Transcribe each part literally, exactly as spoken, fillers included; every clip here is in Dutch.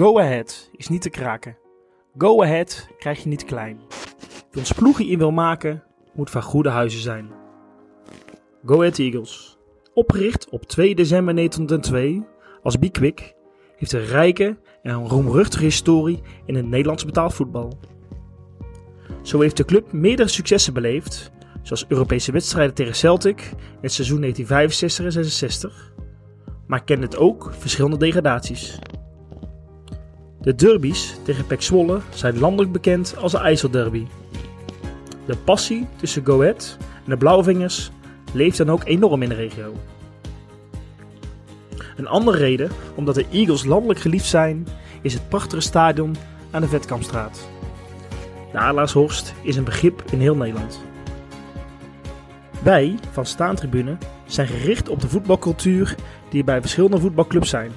Go Ahead is niet te kraken. Go Ahead krijg je niet klein. Wie ons ploegje in wil maken, moet van goede huizen zijn. Go Ahead Eagles. Opgericht op twee december negentien nul twee als Bikwik, heeft een rijke en een roemruchtige historie in het Nederlands betaalvoetbal. Zo heeft de club meerdere successen beleefd, zoals Europese wedstrijden tegen Celtic in het seizoen negentien vijfenzestig en zesenzestig, maar kent het ook verschillende degradaties. De derbies tegen P E C Zwolle zijn landelijk bekend als de IJsselderby. De passie tussen Go Ahead en de Blauwvingers leeft dan ook enorm in de regio. Een andere reden omdat de Eagles landelijk geliefd zijn is het prachtige stadion aan de Vetkampstraat. De Adelaarshorst is een begrip in heel Nederland. Wij van Staantribune zijn gericht op de voetbalcultuur die er bij verschillende voetbalclubs zijn.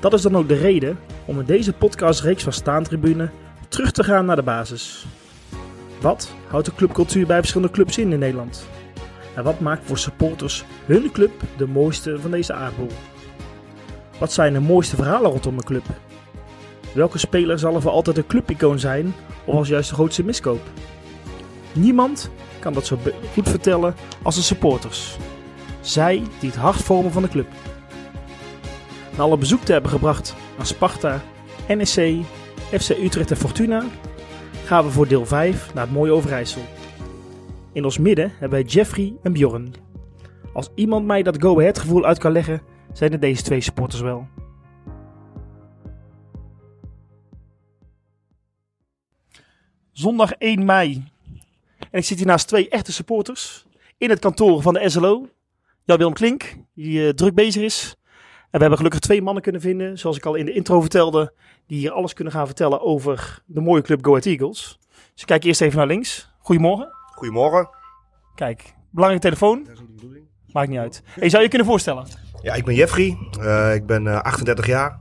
Dat is dan ook de reden om in deze podcastreeks van Staantribune terug te gaan naar de basis. Wat houdt de clubcultuur bij verschillende clubs in in Nederland? En wat maakt voor supporters hun club de mooiste van deze aardbol? Wat zijn de mooiste verhalen rondom een club? Welke speler zal er voor altijd een clubicoon zijn of als juist de grootste miskoop? Niemand kan dat zo goed vertellen als de supporters. Zij die het hart vormen van de club. Na alle bezoek te hebben gebracht aan Sparta, N E C, F C Utrecht en Fortuna, gaan we voor deel vijf naar het mooie Overijssel. In ons midden hebben wij Jeffrey en Bjorn. Als iemand mij dat Go Ahead gevoel uit kan leggen, zijn het deze twee supporters wel. Zondag één mei. En ik zit hier naast twee echte supporters in het kantoor van de S L O. Jan-Willem Klink, die uh, druk bezig is. En we hebben gelukkig twee mannen kunnen vinden, zoals ik al in de intro vertelde, die hier alles kunnen gaan vertellen over de mooie club Go Ahead Eagles. Dus ik kijk eerst even naar links. Goedemorgen. Goedemorgen. Kijk, belangrijke telefoon. Dat is de bedoeling. Maakt niet uit. Hey, zou je kunnen voorstellen? Ja, ik ben Jeffrey. Uh, ik ben uh, achtendertig jaar.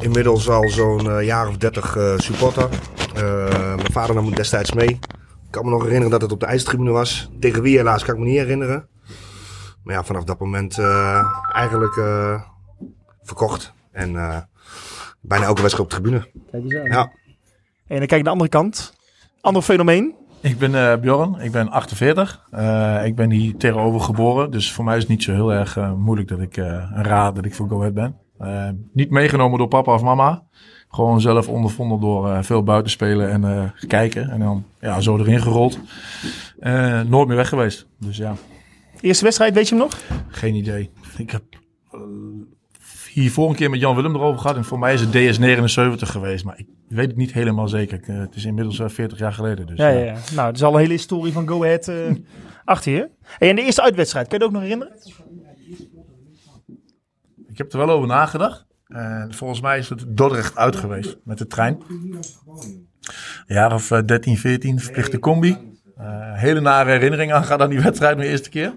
Inmiddels al zo'n uh, jaar of dertig uh, supporter. Uh, mijn vader nam me destijds mee. Ik kan me nog herinneren dat het op de IJsseltribune was. Tegen wie helaas kan ik me niet herinneren. Maar ja, vanaf dat moment uh, eigenlijk uh, verkocht. En uh, bijna elke wedstrijd op de tribune. Kijk eens aan. Ja. En dan kijk ik naar de andere kant. Ander fenomeen. Ik ben uh, Bjorn, ik ben achtenveertig. Uh, ik ben hier tegenover geboren. Dus voor mij is het niet zo heel erg uh, moeilijk dat ik uh, een raad dat ik voor Go Ahead ben. Uh, niet meegenomen door papa of mama. Gewoon zelf ondervonden door uh, veel buitenspelen en uh, kijken. En dan ja, zo erin gerold. Uh, nooit meer weg geweest. Dus ja. Eerste wedstrijd, weet je hem nog? Geen idee. Ik heb uh, hiervoor een keer met Jan-Willem erover gehad. En voor mij is het D S negenenzeventig geweest. Maar ik weet het niet helemaal zeker. Uh, het is inmiddels uh, veertig jaar geleden. Dus, ja, ja. Ja. Nou, er is al een hele historie van Go Ahead uh, achter je. Hey, en de eerste uitwedstrijd, kan je het ook nog herinneren? Ik heb er wel over nagedacht. En volgens mij is het Dordrecht uit geweest met de trein. Een jaar of dertien, veertien, verplichte combi. Uh, hele nare herinnering aan gaat aan die wedstrijd mijn eerste keer.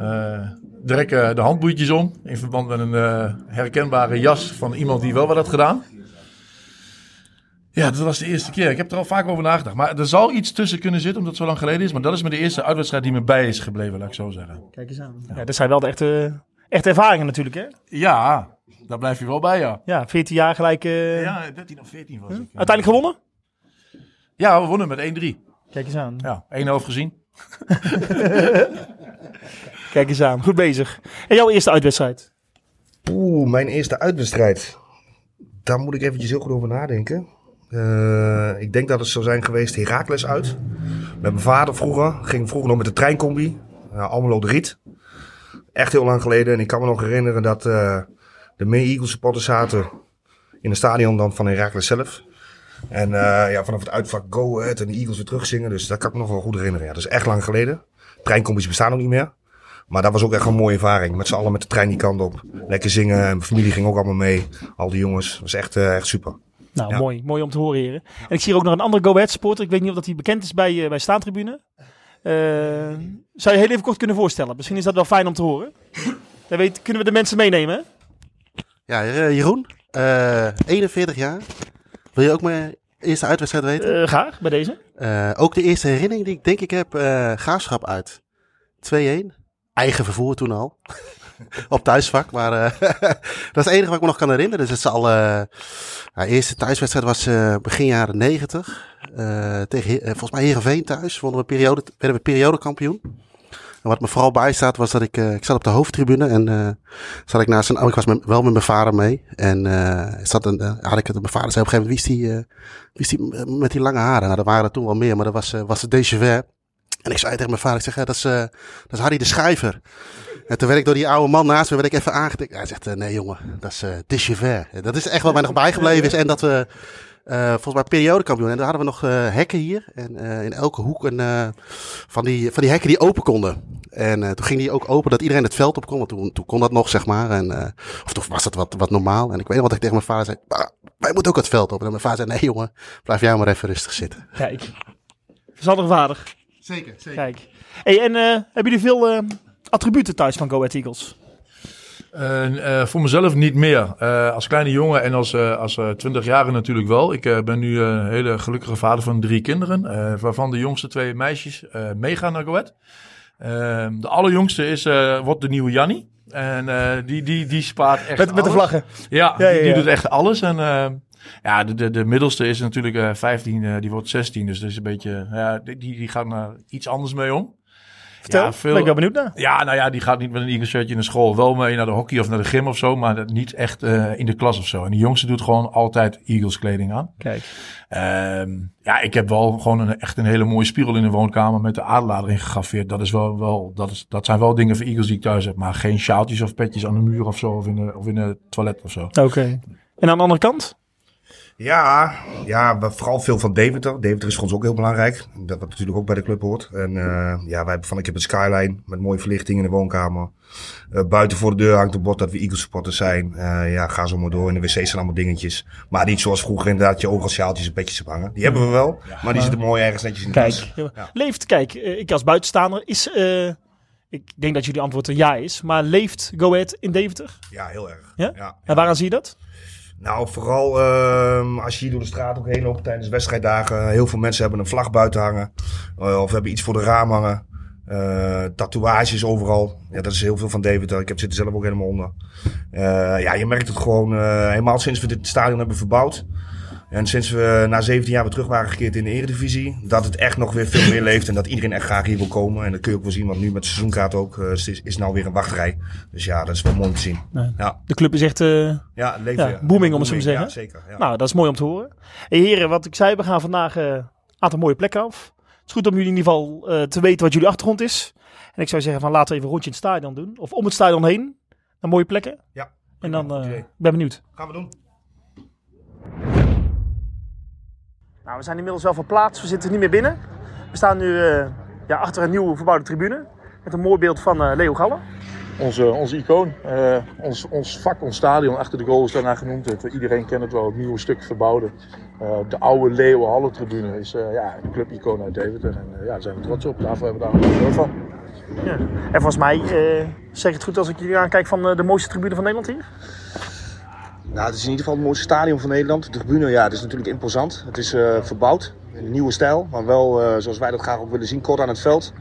Uh, Drek uh, de handboeitjes om in verband met een uh, herkenbare jas van iemand die wel wat had gedaan. Ja, dat was de eerste keer. Ik heb er al vaak over nagedacht. Maar er zal iets tussen kunnen zitten, omdat het zo lang geleden is. Maar dat is me de eerste uitwedstrijd die me bij is gebleven, laat ik zo zeggen. Kijk eens aan. Ja, ja, dat zijn wel de echte, echte ervaringen natuurlijk, hè? Ja, daar blijf je wel bij, ja. Ja, veertien jaar gelijk. Uh... Ja, dertien of veertien was huh? ik. Ja. Uiteindelijk gewonnen? Ja, we wonnen met één drie. Kijk eens aan. Ja, één hoofd gezien. Kijk eens aan, goed bezig. En jouw eerste uitwedstrijd? Oeh, mijn eerste uitwedstrijd. Daar moet ik eventjes heel goed over nadenken. Uh, ik denk dat het zou zijn geweest Heracles uit. Met mijn vader vroeger. Ging vroeger nog met de treincombi. Uh, Almelo de Riet. Echt heel lang geleden. En ik kan me nog herinneren dat uh, de meer Eagles supporters zaten in het stadion dan van Heracles zelf. En uh, ja, vanaf het uitvak Go Ahead en de Eagles weer terugzingen. Dus dat kan ik me nog wel goed herinneren. Ja, dat is echt lang geleden. Treincombi's bestaan ook niet meer. Maar dat was ook echt een mooie ervaring. Met z'n allen met de trein die kant op. Lekker zingen. En mijn familie ging ook allemaal mee. Al die jongens. Dat was echt, uh, echt super. Nou, ja. mooi. Mooi om te horen, heren. En ik zie hier ook nog een andere Go Ahead supporter. Ik weet niet of dat hij bekend is bij, uh, bij Staantribune. Uh, zou je heel even kort kunnen voorstellen? Misschien is dat wel fijn om te horen. Dan weet, kunnen we de mensen meenemen, hè? Ja, Jeroen. Uh, eenenveertig jaar. Wil je ook mijn eerste uitwedstrijd weten? Uh, graag, bij deze. Uh, ook de eerste herinnering die ik denk ik heb. Uh, Graafschap uit. twee-een. Eigen vervoer toen al. op thuisvak. Maar uh, dat is het enige wat ik me nog kan herinneren. Dus het is al, uh, nou, eerste thuiswedstrijd was uh, begin jaren negentig. Uh, tegen, uh, volgens mij Heerenveen thuis. Wonnen we periode, werden we periodekampioen. En wat me vooral bijstaat was dat ik, uh, ik zat op de hoofdtribune en uh, zat ik naast een, oh, ik was met, wel met mijn vader mee. En uh, zat een, uh, had ik het, mijn vader zei op een gegeven moment, wie is die, uh, wie is die uh, met die lange haren? Nou, er waren er toen wel meer, maar dat was, uh, was de Decheiver. En ik zei tegen mijn vader, ik zeg, ja, dat, is, uh, dat is Harry Decheiver. En toen werd ik door die oude man naast me, werd ik even aangetikt. Hij zegt, uh, nee jongen, dat is uh, Decheiver. Dat is echt wat mij nog bijgebleven is en dat we... Uh, volgens mij periodekampioen. En daar hadden we nog uh, hekken hier. En uh, in elke hoek een, uh, van, die, van die hekken die open konden. En uh, toen ging die ook open dat iedereen het veld op kon. Want toen, toen kon dat nog, zeg maar. En, uh, of toen was dat wat, wat normaal. En ik weet nog wat ik tegen mijn vader zei. Bah, wij moeten ook het veld op. En mijn vader zei, nee jongen, blijf jij maar even rustig zitten. Kijk, verstandig vader. Zeker, zeker. Kijk. Hey, en uh, hebben jullie veel uh, attributen thuis van Go Ahead Eagles? Uh, uh, voor mezelf niet meer. Uh, als kleine jongen en als, uh, als uh, twintigjarige natuurlijk wel. Ik uh, ben nu een hele gelukkige vader van drie kinderen. Uh, waarvan de jongste twee meisjes uh, meegaan naar Go Ahead. Uh, de allerjongste is, uh, wordt de nieuwe Janny. En uh, die, die, die spaart echt met, met de vlaggen? Ja, ja, ja, ja, die doet echt alles. En uh, ja, de, de, de middelste is natuurlijk uh, vijftien, uh, die wordt zestien. Dus dat is een beetje, uh, die, die gaat uh, iets anders mee om. Vertel, ja, veel, ben ik wel benieuwd naar. Ja, nou ja, die gaat niet met een Eagles shirtje naar school. Wel mee naar de hockey of naar de gym of zo, maar niet echt uh, in de klas of zo. En die jongste doet gewoon altijd Eagles kleding aan. Kijk. Um, ja, ik heb wel gewoon een, echt een hele mooie spiegel in de woonkamer met de adelaar erin gegraveerd. Dat, is wel, wel, dat, is, dat zijn wel dingen voor Eagles die ik thuis heb, maar geen sjaaltjes of petjes aan de muur of zo, of in de, of in de toilet of zo. Oké. Okay. En aan de andere kant? Ja, ja, vooral veel van Deventer. Deventer is voor ons ook heel belangrijk. Dat wat natuurlijk ook bij de club hoort. En uh, ja, wij hebben van, ik heb een skyline met mooie verlichting in de woonkamer. Uh, buiten voor de deur hangt een bord dat we Eagles supporters zijn. Uh, ja, ga zo maar door. In de wc's zijn allemaal dingetjes. Maar niet zoals vroeger inderdaad je overal sjaaltjes en petjes op hangen. Die hebben we wel, ja, maar die zitten mooi ergens netjes in de kast. Kijk, ja. Leeft, kijk, ik als buitenstaander is... Uh... Ik denk dat jullie antwoord een ja is. Maar leeft Go Ahead in Deventer? Ja, heel erg. Ja? Ja, en waaraan zie je dat? Nou, vooral uh, als je hier door de straat ook heen loopt tijdens wedstrijddagen. Heel veel mensen hebben een vlag buiten hangen. Uh, of hebben iets voor de raam hangen. Uh, tatoeages overal. Ja, dat is heel veel van Deventer. Ik heb, zit er zelf ook helemaal onder. Uh, ja, je merkt het gewoon uh, helemaal sinds we dit stadion hebben verbouwd. En sinds we na zeventien jaar weer terug waren gekeerd in de Eredivisie, dat het echt nog weer veel meer leeft en dat iedereen echt graag hier wil komen. En dat kun je ook wel zien, want nu met de seizoenkaart ook, uh, is, is nou weer een wachtrij. Dus ja, dat is wel mooi te zien. Ja. Ja. De club is echt uh, ja, leeft, ja, ja. booming, om het zo te zeggen. Ja, zeker, ja. Nou, dat is mooi om te horen. Hey, heren, wat ik zei, we gaan vandaag een uh, aantal mooie plekken af. Het is goed om jullie in ieder geval uh, te weten wat jullie achtergrond is. En ik zou zeggen, van, laten we even een rondje in het stadion doen. Of om het stadion heen, naar mooie plekken. Ja. En dan, uh, ik ben benieuwd. Gaan we doen. Nou, we zijn inmiddels wel verplaatst, we zitten niet meer binnen. We staan nu uh, ja, achter een nieuw verbouwde tribune met een mooi beeld van uh, Leo Hallen. Onze, onze icoon, uh, ons, ons vak, ons stadion, achter de goal is daarna genoemd. Het. Iedereen kent het wel, het nieuwe stuk verbouwde. Uh, de oude Leeuwen Hallen tribune is uh, ja, een clubicoon uit Deventer en uh, ja, daar zijn we trots op. Daarvoor hebben we daar veel van. Ja. En volgens mij, uh, zeg ik het goed als ik jullie aankijk van uh, de mooiste tribune van Nederland hier? Nou, het is in ieder geval het mooiste stadion van Nederland. De tribune, ja, het is natuurlijk imposant. Het is uh, verbouwd, in een nieuwe stijl, maar wel uh, zoals wij dat graag ook willen zien, kort aan het veld.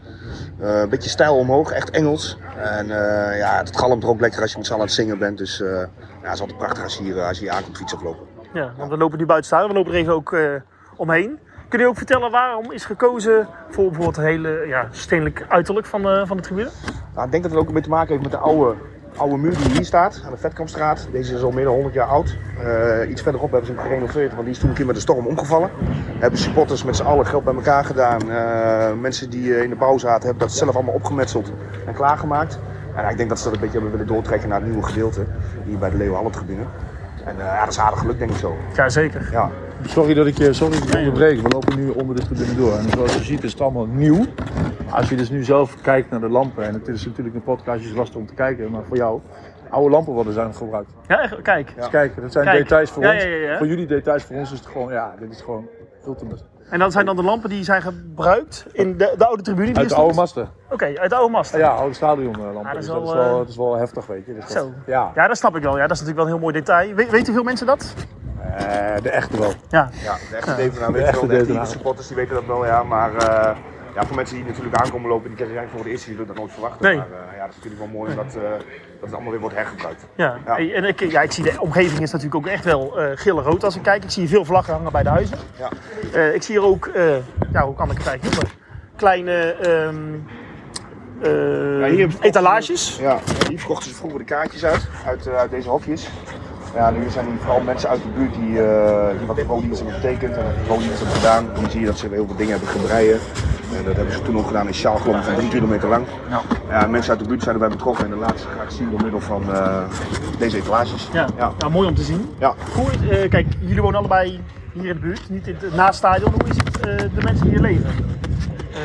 Uh, een beetje stijl omhoog, echt Engels. En uh, ja, het galmt er ook lekker als je met z'n allen aan het zingen bent. Dus uh, ja, het is altijd prachtig als je hier, als je hier aankomt fietsen of lopen. Ja, want we lopen nu buiten staan, we lopen er even ook uh, omheen. Kun je ook vertellen waarom is gekozen voor bijvoorbeeld het hele ja, stedelijk uiterlijk van, uh, van de tribune? Nou, ik denk dat het ook een beetje te maken heeft met de oude... oude muur die hier staat, aan de Vetkampstraat. Deze is al meer dan honderd jaar oud. Uh, iets verderop hebben ze hem gerenoveerd, want die is toen een keer met de storm omgevallen. Hebben supporters met z'n allen geld bij elkaar gedaan. Uh, mensen die in de bouw zaten hebben dat zelf allemaal opgemetseld en klaargemaakt. En uh, ik denk dat ze dat een beetje hebben willen doortrekken naar het nieuwe gedeelte. Hier bij de Leeuwenhallen tribune. En uh, ja, dat is aardig geluk, denk ik zo. Ja, zeker. Ja. Sorry dat ik je sorry dat ik onderbreek. We lopen nu onder de tribune door. En zoals je ziet is het allemaal nieuw. Als je dus nu zelf kijkt naar de lampen, en het is natuurlijk een podcastje lastig om te kijken, maar voor jou, oude lampen worden zijn gebruikt. Ja, echt, kijk. Dus kijk, dat zijn kijk. details voor ja, ons. Ja, ja, ja. Voor jullie details, voor ons is het gewoon, ja, dit is gewoon ultimate. En dat zijn dan de lampen die zijn gebruikt in de, de oude tribune? Uit de oude masten. Oké, okay, uit de oude masten. Ja, oude stadionlampen. Ja, dat, is wel, dus dat, is wel, dat is wel heftig, weet je. Dus dat, zo. Ja. Ja, dat snap ik wel. Ja, dat is natuurlijk wel een heel mooi detail. We, weten veel mensen dat? Uh, de echte wel. Ja. Ja, de echte Devenaar. De echte Devenaar. De supporters die weten dat wel, ja, maar... Uh, ja, voor mensen die natuurlijk aankomen lopen, die kennen eigenlijk voor de eerste, die zullen dat nooit verwachten. Nee. Maar uh, ja, dat is natuurlijk wel mooi dat, uh, dat het allemaal weer wordt hergebruikt. Ja, ja. En ik, ja, ik zie de omgeving is natuurlijk ook echt wel uh, geel en rood als ik kijk. Ik zie hier veel vlaggen hangen bij de huizen. Ja. Uh, ik zie hier ook, uh, ja, hoe kan ik het eigenlijk noemen? Kleine... Um, Uh, ja, hier etalages. Ja, hier verkochten ze vroeger de kaartjes uit, uit, uh, uit deze hokjes. Ja, nu zijn er vooral mensen uit de buurt die, uh, die wat de woondienst hebben betekend en wat de woondienst hebben gedaan. Dan zie je dat ze heel veel dingen hebben gebreien. En dat hebben ze toen nog gedaan in sjaal, geloof ik, van drie kilometer lang. Ja. Ja, mensen uit de buurt zijn erbij betrokken en de laatste ga ik zien door middel van uh, deze etalages. Ja. Ja. Ja, mooi om te zien. Ja. Goed, uh, kijk, jullie wonen allebei hier in de buurt, niet in het naast stadion. Hoe is het uh, de mensen die hier leven? Uh,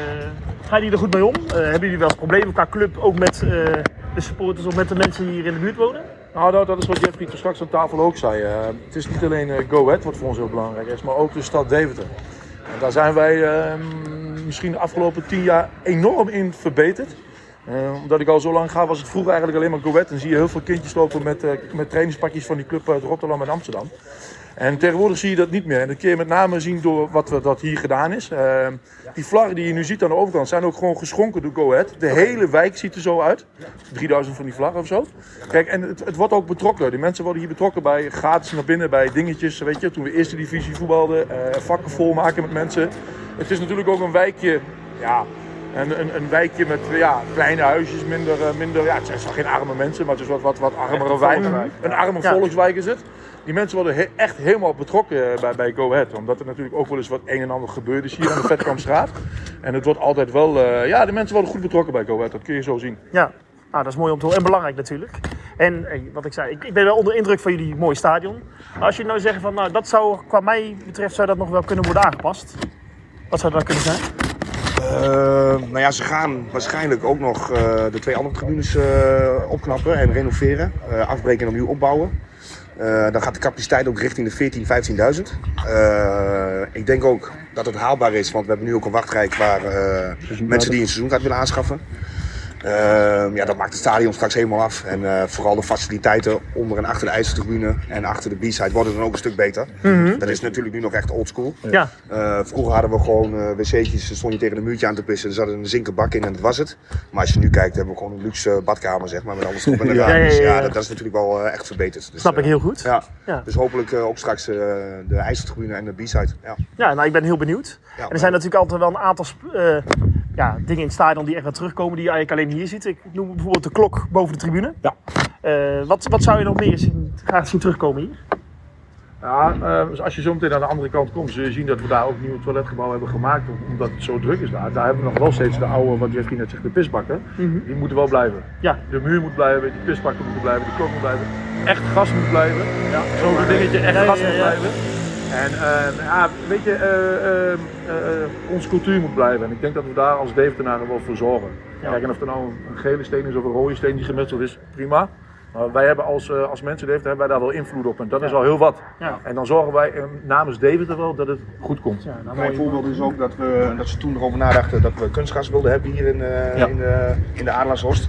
Gaan jullie er goed mee om? Uh, hebben jullie wel eens problemen qua club, ook met uh, de supporters of met de mensen die hier in de buurt wonen? Nou, dat, dat is wat Jeffrey toen straks aan tafel ook zei. Uh, het is niet alleen uh, Go Ahead wat voor ons heel belangrijk is, maar ook de stad Deventer. En daar zijn wij uh, misschien de afgelopen tien jaar enorm in verbeterd. Uh, omdat ik al zo lang ga was het vroeger eigenlijk alleen maar Go Ahead. En zie je heel veel kindjes lopen met, uh, met trainingspakjes van die club uit Rotterdam en Amsterdam. En tegenwoordig zie je dat niet meer. En dat kun je met name zien door wat we, dat hier gedaan is. Uh, die vlaggen die je nu ziet aan de overkant zijn ook gewoon geschonken door Go Ahead. De hele wijk ziet er zo uit. drieduizend van die vlaggen of zo. Kijk, en het, het wordt ook betrokken. Die mensen worden hier betrokken bij gratis naar binnen, bij dingetjes. Weet je, toen we eerste divisie voetbalden, uh, vakken volmaken met mensen. Het is natuurlijk ook een wijkje, ja... Een, een, een wijkje met ja, kleine huisjes, minder, minder, ja, het zijn geen arme mensen, maar het is wat, wat, wat armere wijk. Een arme ja. volkswijk is het. Die mensen worden he, echt helemaal betrokken bij, bij Go Ahead. Omdat er natuurlijk ook wel eens wat een en ander gebeurd is hier aan de Vetkampstraat. En het wordt altijd wel, uh, ja, de mensen worden goed betrokken bij Go Ahead, dat kun je zo zien. Ja, ah, dat is mooi om te horen en belangrijk natuurlijk. En eh, wat ik zei, ik, ik ben wel onder indruk van jullie mooie stadion. Als je nou zegt van, nou, dat zou, qua mij betreft, zou dat nog wel kunnen worden aangepast. Wat zou dat kunnen zijn? Uh, nou ja, ze gaan waarschijnlijk ook nog uh, de twee andere tribunes uh, opknappen en renoveren. Uh, afbreken en opnieuw opbouwen. Uh, dan gaat de capaciteit ook richting de veertienduizend, vijftienduizend. Uh, ik denk ook dat het haalbaar is, want we hebben nu ook een wachtrijk waar uh, mensen die een seizoenkaart willen aanschaffen. Uh, ja, dat maakt het stadion straks helemaal af. En uh, vooral de faciliteiten onder en achter de ijzertribune en achter de B-side worden dan ook een stuk beter. Mm-hmm. Dat is natuurlijk nu nog echt oldschool. Ja. Uh, vroeger hadden we gewoon uh, wc'tjes, stond je tegen een muurtje aan te pissen. Er zat een zinken bak in en dat was het. Maar als je nu kijkt, hebben we gewoon een luxe badkamer, zeg maar, met alles erop en eraan. Ja, ja, ja, ja. Dus ja, dat, dat is natuurlijk wel uh, echt verbeterd. Dus, Snap uh, ik heel goed. Ja. Ja. Dus hopelijk uh, ook straks uh, de ijzertribune en de B-side. Ja, ja, nou, ik ben heel benieuwd. Ja, en er zijn natuurlijk altijd wel een aantal uh, ja, dingen in het stadion die echt wel terugkomen, die je eigenlijk alleen hier ziet. Ik noem bijvoorbeeld de klok boven de tribune. Ja. Uh, wat, wat zou je nog meer zien, graag zien terugkomen hier? Ja, uh, als je zo meteen aan de andere kant komt, zul je zien dat we daar ook een nieuw toiletgebouw hebben gemaakt. Omdat het zo druk is daar. Daar hebben we nog wel steeds de oude, wat Jeffrey net zegt, de pisbakken. Mm-hmm. Die moeten wel blijven. Ja. De muur moet blijven, de pisbakken moeten blijven, de klok moet blijven. Echt gas moet blijven. Ja. Zo'n dingetje, echt ja, gas ja, ja, moet ja. blijven. En uh, ja, weet je, uh, uh, uh, uh, onze cultuur moet blijven. En ik denk dat we daar als Deventenaren wel voor zorgen. Ja. Kijk, en of er nou een gele steen is of een rode steen die gemetseld is, prima. Maar wij hebben als, uh, als mensen Deventer hebben wij daar wel invloed op en dat ja. is al heel wat. Ja. En dan zorgen wij namens Deventer wel dat het goed komt. Ja, nou, mijn voorbeeld is ook dat, we, dat ze toen erover nadachten dat we kunstgras wilden hebben hier in, uh, ja. in, uh, in de Adelaarshorst.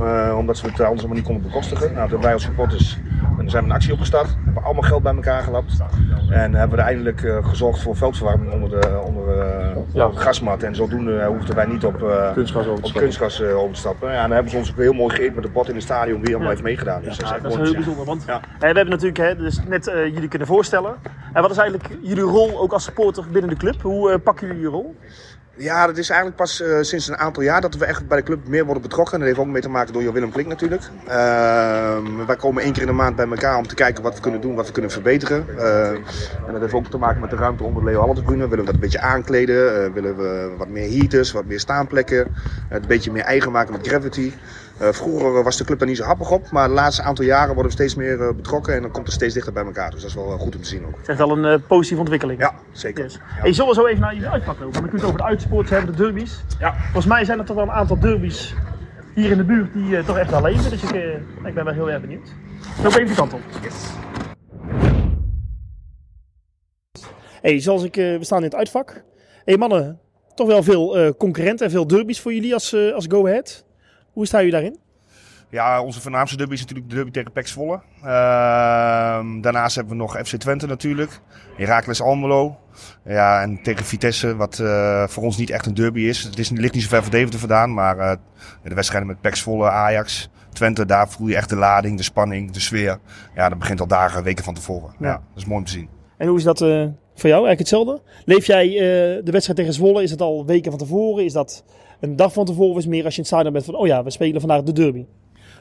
Uh, omdat ze het anders helemaal niet konden bekostigen. Nou, dat wij als supporters en zijn we een actie opgestart, hebben allemaal geld bij elkaar gelapt. En hebben we eindelijk uh, gezorgd voor veldverwarming onder de, onder, uh, ja. de gasmat. En zodoende uh, hoefden wij niet op uh, kunstgas over te stappen. Uh, stappen. Ja, en dan hebben ze ons ook heel mooi geëerd met de bot in het stadion, die allemaal ja. heeft meegedaan. Dus ja, dat is, ja, dat is heel bijzonder. Want ja. we hebben natuurlijk hè, dus net uh, jullie kunnen voorstellen. En wat is eigenlijk jullie rol ook als supporter binnen de club? Hoe uh, pakken jullie je rol? Ja, dat is eigenlijk pas uh, sinds een aantal jaar dat we echt bij de club meer worden betrokken. En dat heeft ook mee te maken door Jan-Willem Klink natuurlijk. Uh, wij komen één keer in de maand bij elkaar om te kijken wat we kunnen doen, wat we kunnen verbeteren. Uh, en dat heeft ook te maken met de ruimte onder de Leo Hallen. Willen we dat een beetje aankleden? Uh, willen we wat meer heaters, wat meer staanplekken? Uh, een beetje meer eigen maken met gravity? Uh, vroeger was de club daar niet zo happig op, maar de laatste aantal jaren worden we steeds meer uh, betrokken en dan komt het steeds dichter bij elkaar. Dus dat is wel uh, goed om te zien ook. Het is echt wel een uh, positieve ontwikkeling. Ja, zeker. Yes. Ja. Hey, zullen we zo even naar jullie uitpak lopen? We kunnen het over de uitsports hebben, de derbies. Ja. Volgens mij zijn er toch wel een aantal derbies hier in de buurt die uh, toch echt wel leven. Dus ik, uh, ik ben wel heel erg benieuwd. Loop even de kant op. Yes. Hey, zoals ik, uh, we staan in het uitvak. Hey mannen, toch wel veel uh, concurrenten en veel derbies voor jullie als, uh, als Go Ahead. Hoe sta je daarin? Ja, onze voornaamste derby is natuurlijk de derby tegen P E C Zwolle. Uh, daarnaast hebben we nog F C Twente natuurlijk. Heracles Almelo. Ja, en tegen Vitesse, wat uh, voor ons niet echt een derby is. Het is, ligt niet zo ver van Deventer vandaan, maar uh, de wedstrijden met P E C Zwolle, Ajax, Twente, daar voel je echt de lading, de spanning, de sfeer. Ja, dat begint al dagen, weken van tevoren. Ja, ja dat is mooi om te zien. En hoe is dat uh, voor jou? Eigenlijk hetzelfde? Leef jij uh, de wedstrijd tegen Zwolle? Is dat al weken van tevoren? Is dat een dag van tevoren? Of is het meer als je in het stadion bent van, oh ja, we spelen vandaag de derby?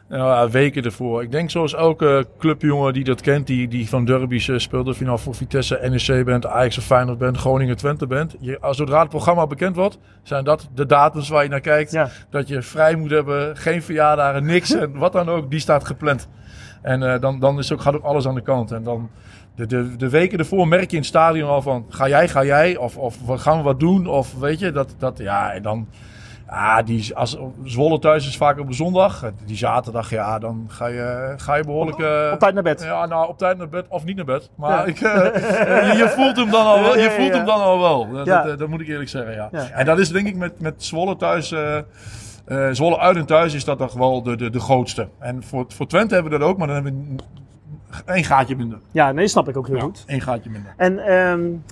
Nou, weken ervoor. Ik denk zoals elke clubjongen die dat kent, die, die van derbies speelt, of je nou voor Vitesse, N E C bent, Ajax of Feyenoord bent, Groningen, Twente bent. Je, als zodra het programma bekend wordt, zijn dat de datums waar je naar kijkt. Ja. Dat je vrij moet hebben, geen verjaardagen, niks en wat dan ook, die staat gepland. En uh, dan, dan is ook, gaat ook alles aan de kant. En dan de, de, de weken ervoor merk je in het stadion al van, ga jij, ga jij, of, of gaan we wat doen, of weet je, dat, dat ja, en dan... Ja, die, als Zwolle thuis is vaak op een zondag. Die zaterdag, ja, dan ga je, ga je behoorlijk... Uh, op tijd naar bed? Ja, nou, op tijd naar bed of niet naar bed. Maar ja. ik, uh, je voelt hem dan al wel. Je voelt hem dan al wel. Dat, ja. dat, dat moet ik eerlijk zeggen, ja. ja. En dat is denk ik met, met Zwolle thuis... Uh, uh, Zwolle uit en thuis is dat toch wel de, de, de grootste. En voor, voor Twente hebben we dat ook, maar dan hebben we één gaatje minder. Ja, nee, snap ik ook heel ja, goed. Één gaatje minder. En... Um...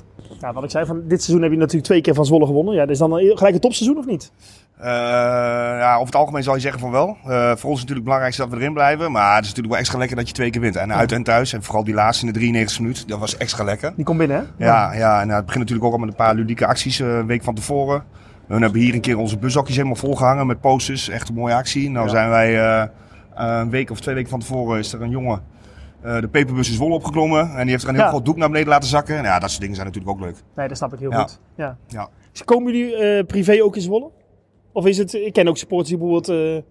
Ja, wat ik zei, van dit seizoen heb je natuurlijk twee keer van Zwolle gewonnen. Ja, dat is dan gelijk een topseizoen of niet? Uh, ja, over het algemeen zal je zeggen van wel. Uh, voor ons is het natuurlijk het belangrijkste dat we erin blijven. Maar het is natuurlijk wel extra lekker dat je twee keer wint. En uit en thuis. En vooral die laatste in de drieënnegentigste minuut. Dat was extra lekker. Die komt binnen, hè? Ja, ja en het begint natuurlijk ook al met een paar ludieke acties uh, een week van tevoren. We hebben hier een keer onze bushokjes helemaal volgehangen met posters. Echt een mooie actie. Nou ja. zijn wij uh, een week of twee weken van tevoren is er een jongen. Uh, de peperbus is Zwolle opgeklommen en die heeft er een heel ja. groot doek naar beneden laten zakken. Ja, dat soort dingen zijn natuurlijk ook leuk. Nee, dat snap ik heel ja. goed. Ja. Ja. Dus komen jullie uh, privé ook in Zwolle? Of is het, ik ken ook supporters die bijvoorbeeld uh,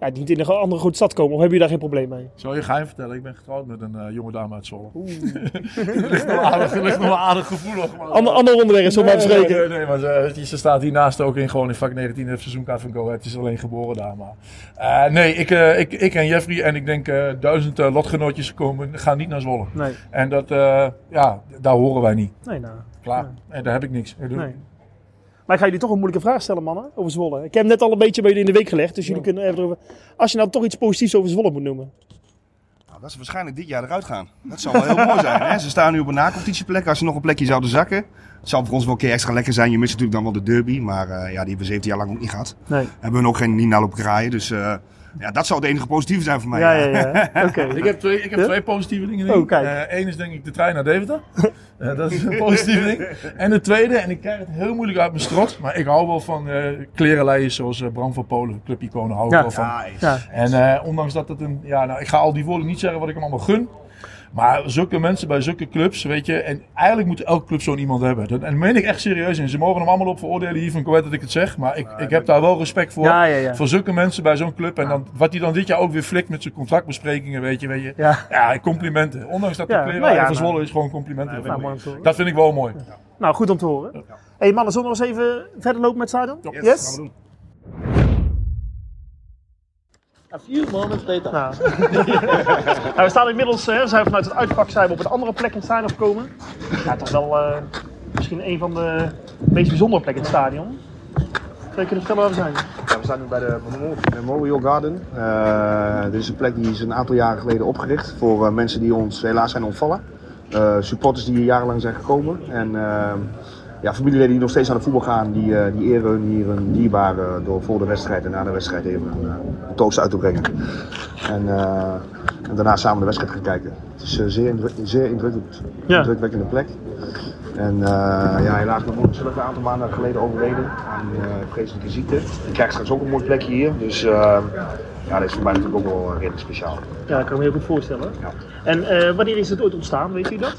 ja, die niet in een andere grote stad komen. Of hebben jullie daar geen probleem mee? Zal je geheim vertellen? Ik ben getrouwd met een uh, jonge dame uit Zwolle. Er ligt nog aardig, aardig gevoelig. Maar... Ander, ander onderwerp, zo nee, maar bespreken. Nee, nee, nee, maar ze, ze staat hiernaast ook in, gewoon in vak negentien, heeft seizoenkaart van Go Ahead. Het is alleen geboren daar. Maar. Uh, nee, ik, uh, ik, ik en Jeffrey en ik denk uh, duizend uh, lotgenootjes komen, gaan niet naar Zwolle. Nee. En dat, uh, ja, daar horen wij niet. Nee, nou. Klaar. Nee. En daar heb ik niks. Ik nee. Maar ik ga jullie toch een moeilijke vraag stellen, mannen, over Zwolle. Ik heb hem net al een beetje bij jullie in de week gelegd, dus jullie ja. kunnen even over... Als je nou toch iets positiefs over Zwolle moet noemen. Nou, dat ze waarschijnlijk dit jaar eruit gaan. Dat zou wel heel mooi zijn, hè? Ze staan nu op een na-competitieplek. Als ze nog een plekje zouden zakken, het zou voor ons wel een keer extra lekker zijn. Je mist natuurlijk dan wel de derby, maar uh, ja, die hebben we zeventien jaar lang ook niet gehad. Nee. Hebben we ook geen Nina op kraaien, dus... Uh, Ja, dat zou het enige positieve zijn voor mij. Ja, ja, ja. Oké. Okay. Ik heb twee, ik heb twee positieve dingen. Oh, kijk. Uh, Eén is denk ik de trein naar Deventer. Uh, dat is een positieve ding. En de tweede, en ik krijg het heel moeilijk uit mijn strot, maar ik hou wel van uh, klerenleiders zoals uh, Bram van Polen, clubiconen, hou ik ja. wel van. Ja, ja. En uh, ondanks dat het een... Ja, nou, ik ga al die woorden niet zeggen wat ik hem allemaal gun. Maar zulke mensen bij zulke clubs, weet je, en eigenlijk moet elke club zo'n iemand hebben. Dat, en dat meen ik echt serieus in. Ze mogen hem allemaal op veroordelen hier van Go Ahead dat ik het zeg. Maar ik, ik heb daar wel respect voor. Ja, ja, ja. Voor zulke mensen bij zo'n club. En dan, wat hij dan dit jaar ook weer flikt met zijn contractbesprekingen, weet je. Weet je. Ja. ja, complimenten. Ondanks dat de ja, kleren nou ja, van Zwolle nou, is gewoon complimenten. Nou, nou, vind dat vind ik wel mooi. Ja. Ja. Nou, goed om te horen. Ja. Hey mannen, zullen we eens even verder lopen met Stadion? Yes. yes. Gaan we doen. A few moments later. Nou. nou, we staan inmiddels, hè, we zijn vanuit het uitvak zijn we op een andere plek in het stadion gekomen. Ja, toch wel uh, misschien een van de meest bijzondere plekken in het stadion. Zou je kunnen vertellen waar we zijn? Ja, we staan nu bij de Memorial Garden. Uh, dit is een plek die is een aantal jaren geleden opgericht voor uh, mensen die ons helaas zijn ontvallen. Uh, supporters die hier jarenlang zijn gekomen. En, uh, Ja, familieleden die nog steeds aan de voetbal gaan, die, uh, die eren hun hier een dierbare uh, door voor de wedstrijd en na de wedstrijd even een uh, toast uit te brengen. En, uh, en daarna samen de wedstrijd gaan kijken. Het is een uh, zeer, indruk, zeer indrukwekkend, ja. indrukwekkende plek. En uh, ja, helaas nog een aantal maanden geleden overleden aan uh, vreselijke ziekte. Die krijgt straks ook een mooi plekje hier, dus uh, ja, dat is voor mij natuurlijk ook wel redelijk speciaal. Ja, ik kan me heel goed voorstellen. Ja. En uh, wanneer is het ooit ontstaan, weet u dat?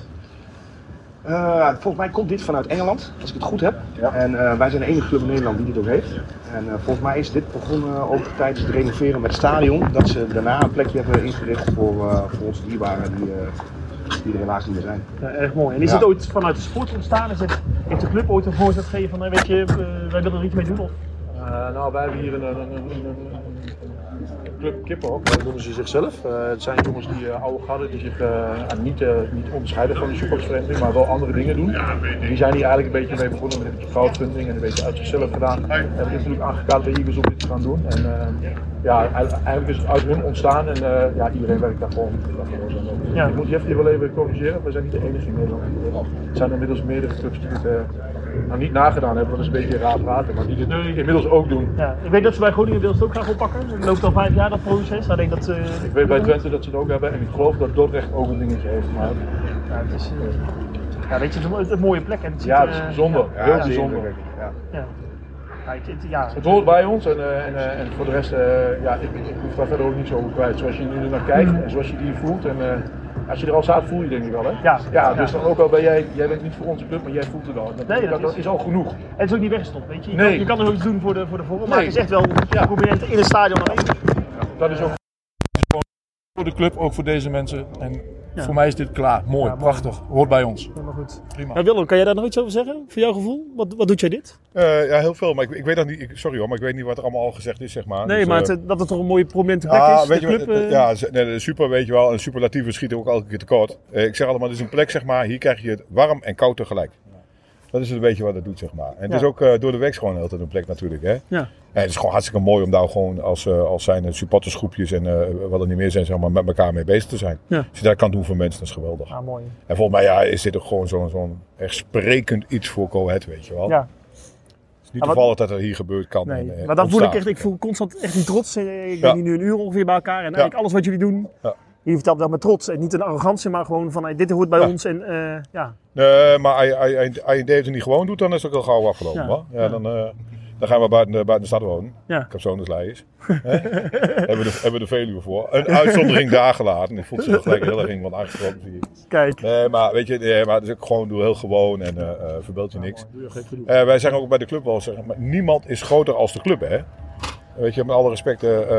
Uh, volgens mij komt dit vanuit Engeland, als ik het goed heb. Ja. En uh, wij zijn de enige club in Nederland die dit ook heeft. En uh, volgens mij is dit begonnen ook tijdens het renoveren met het stadion. Dat ze daarna een plekje hebben ingericht voor, uh, voor onze dierbaren die, uh, die er helaas niet meer zijn. Ja, erg mooi. En is het ja. ooit vanuit de sport ontstaan? Is het, heeft de club ooit een voorzet gegeven van, hey, weet je, uh, wij willen er iets mee doen? Of? Uh, nou, wij hebben hier een, een, een, een, een club Kippenhok, dat noemen ze zichzelf. Uh, het zijn jongens die uh, oude garden die zich uh, niet, uh, niet onderscheiden van de supportersvereniging, maar wel andere dingen doen. Die zijn hier eigenlijk een beetje mee begonnen met een beetje crowdfunding en een beetje uit zichzelf gedaan. We hebben natuurlijk aangekaart bij Eagles om dit te gaan doen. En uh, ja, eigenlijk is het uit hun ontstaan en uh, ja, iedereen werkt daar gewoon. Ja, ik moet Jeffrey wel even corrigeren, we zijn niet de enige in Nederland. Er zijn inmiddels meerdere clubs die het uh, nou niet nagedaan hebben, dat is een beetje raar praten, maar die dit nee. inmiddels ook doen. Ja, ik weet dat ze bij Groningen deels ook graag oppakken. Het loopt al vijf jaar dat proces. Ik, dat, uh, ik weet bij Twente dat ze het ook hebben en ik geloof dat Dordrecht ook een dingetje heeft. Maar... Ja, het is, uh, ja, weet je, het is een mooie plek. En het zit, ja, het is bijzonder. Uh, ja, heel ja, bijzonder. Ja. Ja. Ja, het, het, ja. het hoort bij ons en, uh, en, uh, en voor de rest, uh, ja, ik, ik hoef daar verder ook niet zo over kwijt. Zoals je nu naar kijkt en zoals je hier voelt. En, uh, als je er al staat, voel je denk ik wel, hè? Ja. ja dus ja. dan ook al ben jij, jij bent niet voor onze club, maar jij voelt het al. Dat, nee, dat, dat is, is al genoeg. En het is ook niet weggestopt, weet je. Je, nee. kan, je kan er ook iets doen voor de, voor de vorm, nee. maar het is echt wel ja. prominent in het stadion alleen. Dat is ook gewoon voor de club, ook voor deze mensen. En ja. voor mij is dit klaar. Mooi, ja, prachtig. Hoort bij ons. Helemaal goed. Prima. Ja, Willem, kan jij daar nog iets over zeggen? Voor jouw gevoel? Wat, wat doet jij dit? Uh, ja, heel veel. Maar ik, ik weet dat niet. Ik, sorry hoor, maar ik weet niet wat er allemaal al gezegd is, zeg maar. Nee, dus, maar het, uh, dat het toch een mooie prominente plek ah, is. Weet de je club, wat, uh, ja, nee, super, weet je wel. En superlatieven schieten ook elke keer tekort. Uh, ik zeg allemaal, dit is een plek, zeg maar. Hier krijg je het warm en koud tegelijk. Dat is een beetje wat het doet, zeg maar. En het ja. is ook uh, door de week gewoon altijd een plek natuurlijk, hè. Ja. En het is gewoon hartstikke mooi om daar gewoon als, uh, als zijn supportersgroepjes en uh, wat er niet meer zijn, zeg maar, met elkaar mee bezig te zijn. Ja. Als je dat kan doen voor mensen, dat is geweldig. Ah, mooi. En volgens mij ja, is dit ook gewoon zo'n zo'n echt sprekend iets voor Go Ahead, weet je wel. Ja. Het is niet toevallig dat er hier gebeurd kan. Nee, en, uh, maar dat voel ik echt, ik voel constant echt die trots. Ik ben ja. hier nu een uur ongeveer bij elkaar en eigenlijk ja. alles wat jullie doen... Ja. Je vertelt dat met trots en niet een arrogantie, maar gewoon van hey, dit hoort bij ja. ons en uh, ja. Nee, maar als je het niet gewoon doet, dan is het ook al gauw afgelopen. Ja. Ja, ja. Dan, uh, dan gaan we buiten, buiten de stad wonen. Ja. Ik heb zo'n deslijers. Hebben we de Veluwe voor. Een uitzondering daar gelaten. Ik voel ze gelijk heel erg iemand aangesproken. Kijk. Nee, maar weet je, nee, maar het is ook gewoon heel gewoon en uh, verbeeld je niks. Ja, man, uh, wij zeggen ook bij de club wel, zeg maar, niemand is groter als de club, hè. Weet je, met alle respect... Uh, uh,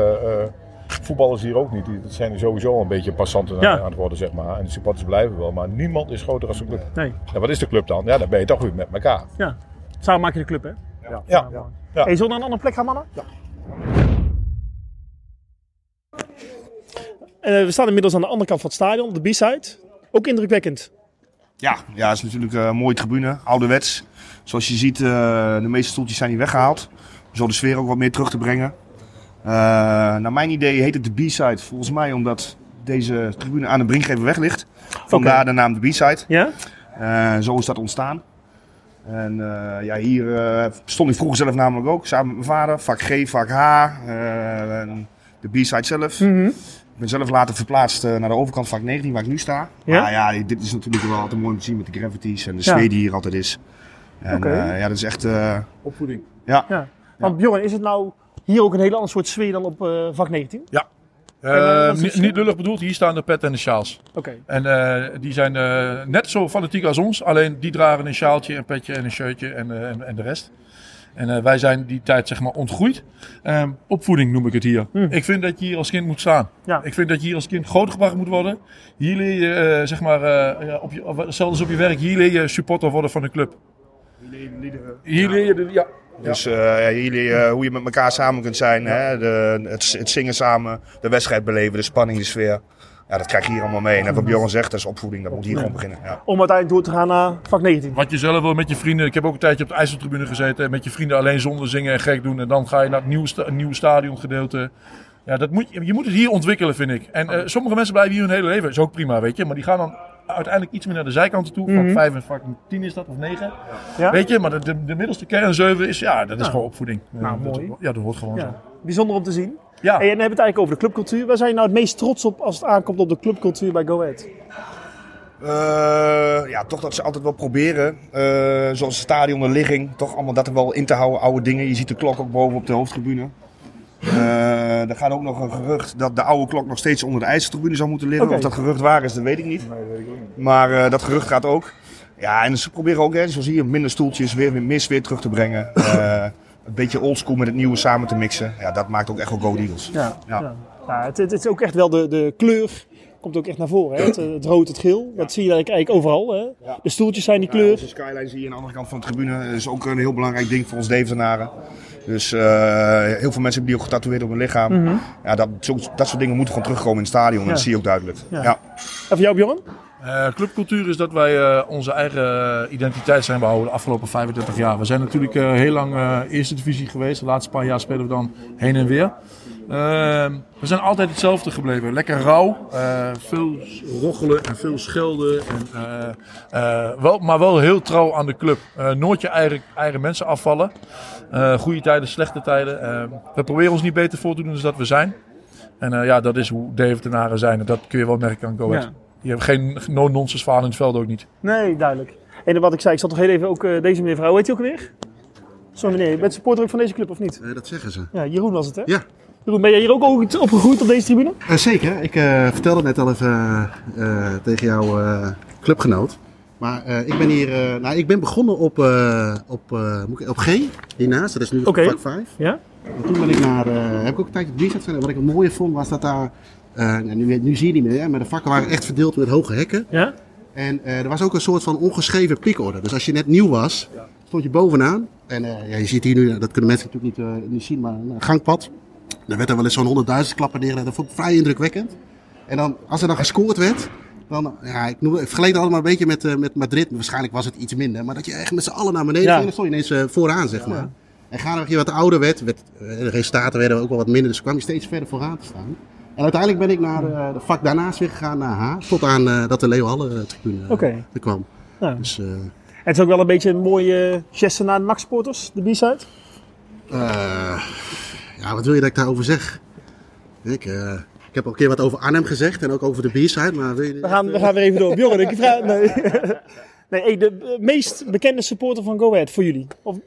Voetballers hier ook niet, dat zijn sowieso een beetje passanten ja. aan het worden, zeg maar. En de supporters blijven wel, maar niemand is groter als een club. Nee. En wat is de club dan? Ja, dan ben je toch weer met elkaar. Ja, samen maak je de club, hè? Ja. ja. ja. ja. Hey, zullen we naar een andere plek gaan, mannen? Ja. Uh, we staan inmiddels aan de andere kant van het stadion, op de B-side. Ook indrukwekkend. Ja, ja, het is natuurlijk een mooie tribune, ouderwets. Zoals je ziet, uh, de meeste stoeltjes zijn hier weggehaald. Om de sfeer ook wat meer terug te brengen. Uh, naar mijn idee heet het de B-side, volgens mij omdat deze tribune aan de Brinkgreverweg ligt. Vandaar okay. de naam de B-side. Ja? Uh, zo is dat ontstaan. En uh, ja, hier uh, stond ik vroeger zelf namelijk ook, samen met mijn vader. Vak G, vak H, uh, en de B-side zelf. Mm-hmm. Ik ben zelf later verplaatst uh, naar de overkant, vak negentien, waar ik nu sta. Ja? Maar ja, dit is natuurlijk wel altijd mooi om te zien met de gravities en de sfeer ja. die hier altijd is. En okay. uh, ja, dat is echt... Uh, Opvoeding. Ja. ja. Want Bjorn, is het nou... Hier ook een heel ander soort sfeer dan op uh, vak negentien? Ja. Uh, niet, niet lullig bedoeld, hier staan de petten en de sjaals. Okay. En uh, die zijn uh, net zo fanatiek als ons, alleen die dragen een sjaaltje, een petje en een shirtje en, uh, en, en de rest. En uh, wij zijn die tijd zeg maar ontgroeid. Uh, opvoeding noem ik het hier. Hmm. Ik vind dat je hier als kind moet staan. Ja. Ik vind dat je hier als kind grootgebracht moet worden. Hier leer je, uh, zeg maar, uh, ja, op je, zelfs op je werk, hier leer je supporter worden van de club. Hier leer je de liederen. Hier leer je de, ja. Ja. Dus uh, jullie, uh, hoe je met elkaar samen kunt zijn, ja. hè? De, het, het zingen samen, de wedstrijd beleven, de spanning, de sfeer. Ja, dat krijg je hier allemaal mee. En wat Bjorn zegt, dat is opvoeding, dat moet hier gewoon beginnen. Ja. Om uiteindelijk door te gaan naar vak negentien. Wat je zelf wil met je vrienden. Ik heb ook een tijdje op de IJsseltribune gezeten. Met je vrienden alleen zonder zingen en gek doen. En dan ga je naar het nieuwe, sta, nieuwe stadiongedeelte. Ja, dat moet, je moet het hier ontwikkelen, vind ik. En uh, sommige mensen blijven hier hun hele leven. Is ook prima, weet je. Maar die gaan dan... uiteindelijk iets meer naar de zijkanten toe. Mm-hmm. Van vijf en fucking tien is dat, of negen. Ja. Weet je, maar de, de, de middelste kern zeven is, ja, dat is ja. gewoon opvoeding. Nou, dat, mooi. Ja, dat hoort gewoon ja. zo. Bijzonder om te zien. Ja. En dan hebben we het eigenlijk over de clubcultuur. Waar zijn je nou het meest trots op als het aankomt op de clubcultuur bij Go Ahead? Uh, ja, toch dat ze altijd wel proberen. Uh, zoals het stadion, de ligging. Toch allemaal dat er wel in te houden, oude dingen. Je ziet de klok ook boven op de hoofdtribune. Uh, er gaat ook nog een gerucht dat de oude klok nog steeds onder de IJsseltribune zou moeten liggen. Okay. Of dat gerucht waar is, dat weet ik niet. Nee, dat weet ik ook niet. Maar uh, dat gerucht gaat ook. Ja, en ze proberen ook, hè, zoals hier, minder stoeltjes, weer meer sfeer terug te brengen. Uh, een beetje oldschool met het nieuwe samen te mixen. Ja, dat maakt ook echt wel Go Ahead Eagles. Ja, ja. ja. ja het, het is ook echt wel de, de kleur komt ook echt naar voren. Hè? Het, het rood, het geel, ja. Dat zie je eigenlijk overal. Hè? Ja. De stoeltjes zijn die kleur. Ja, de skyline zie je aan de andere kant van de tribune. Dat is ook een heel belangrijk ding voor ons Deventenaren. Dus uh, heel veel mensen hebben die ook getatoeëerd op hun lichaam. Mm-hmm. Ja, dat, zo, dat soort dingen moeten gewoon terugkomen in het stadion. Ja. En dat zie je ook duidelijk. Ja. Ja. En voor jou, Bjorn? Uh, clubcultuur is dat wij uh, onze eigen uh, identiteit zijn behouden de afgelopen vijfendertig jaar. We zijn natuurlijk uh, heel lang uh, eerste divisie geweest. De laatste paar jaar spelen we dan heen en weer. Uh, we zijn altijd hetzelfde gebleven. Lekker rauw. Uh, veel rochelen en veel schelden. En, uh, uh, wel, maar wel heel trouw aan de club. Uh, nooit je eigen, eigen mensen afvallen. Uh, goede tijden, slechte tijden. Uh, we proberen ons niet beter voor te doen dan dat we zijn. En uh, ja, dat is hoe Deventenaren zijn. En dat kun je wel merken aan Go Ahead. Ja. Je hebt geen no-nonsense verhaal in het veld ook niet. Nee, duidelijk. En wat ik zei, ik zat toch heel even ook uh, deze meneer vrouw. Weet je ook weer? Zo meneer, je bent supporter ook van deze club of niet? Uh, dat zeggen ze. Ja, Jeroen was het hè? Ja. Jeroen, ben jij hier ook opgegroeid op deze tribune? Uh, zeker. Ik uh, vertelde net al even uh, uh, tegen jouw uh, clubgenoot. Maar uh, ik ben hier, uh, nou ik ben begonnen op, uh, op, uh, moet ik, op G, hiernaast. Dat is nu okay. vak vijf. Ja. En toen ben ik naar, uh, heb ik ook een tijdje op Blizzard. Wat ik het mooie vond was dat daar... Uh, nu, nu zie je niet meer, hè? Maar de vakken waren echt verdeeld met hoge hekken. Ja? En uh, er was ook een soort van ongeschreven piekorde. Dus als je net nieuw was, stond je bovenaan. En uh, ja, je ziet hier nu, dat kunnen mensen natuurlijk niet, uh, niet zien, maar een gangpad. Daar werd er wel eens zo'n honderdduizend klappen neergelegd. Dat vond ik vrij indrukwekkend. En dan, als er dan gescoord werd, dan, ja, ik, noem, ik vergeleek dat allemaal een beetje met, uh, met Madrid. Waarschijnlijk was het iets minder, maar dat je echt met z'n allen naar beneden ging. Ja. En dan stond je ineens uh, vooraan, zeg maar. Ja. En gaandeweg je wat ouder werd, werd, de resultaten werden ook wel wat minder. Dus kwam je steeds verder vooraan te staan. En uiteindelijk ben ik naar uh, de vak daarnaast weer gegaan, naar H. Tot aan uh, dat de Leo Hallen tribune uh, okay. er kwam. Ja. Dus, uh, en het is ook wel een beetje een mooie geste naar de Max-supporters, de B-side? Uh, ja, wat wil je dat ik daarover zeg? Ik, uh, ik heb al een keer wat over Arnhem gezegd en ook over de B-side. Maar wil je we, gaan, echt, we gaan weer even door. Bjorn, ik vraag... Nee, nee de meest bekende supporter van Go Ahead voor jullie? Of...